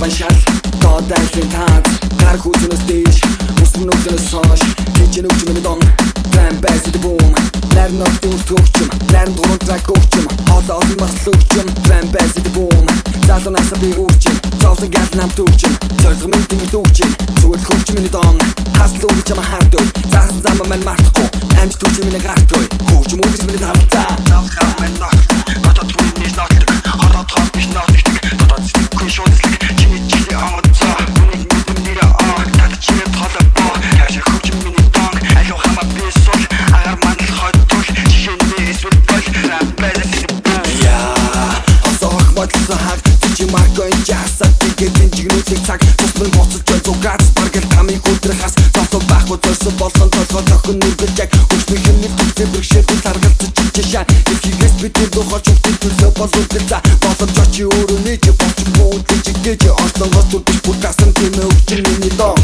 mein Schatz, da dein Flint hat, gerade kurz in das Tisch, muss man noch alles hasch, kitchen up to the dong, plan bass to the boom, lern auf den Stuchtum, lern drunter drei Kuchtum, haut aus dem Mastuchtum, plan bass to the boom, das dann hast du die Ruchtum, tausend den ganzen am Tuchtum, zöldre mit dem Tuchtum, zu et Kuchtum in die Dong, hast du dich am Hartdui, das ist aber mein Machtko, ein Stuchtum in der Krachtdui, Kuchtum ist mit den Hamza, das ist mein Nacht, Gott hat wohl nicht Nacht, hat hat mich Nacht nicht, dort hat sich Kuchschutz. Zack, das mein Wasser tut so krass, Bargeld haben ich unterhass, das so bach und das so Wasser, das war doch nur Besteck, und spielen mit dem Zimbrichschild und Target zu Chicheshan, ich gehe mit dir doch schon viel zu sehr was und da, was am Tachi oder nicht, was du wohl dich geht, ich hast noch was du dich Podcasten, die mir auf die Mini da.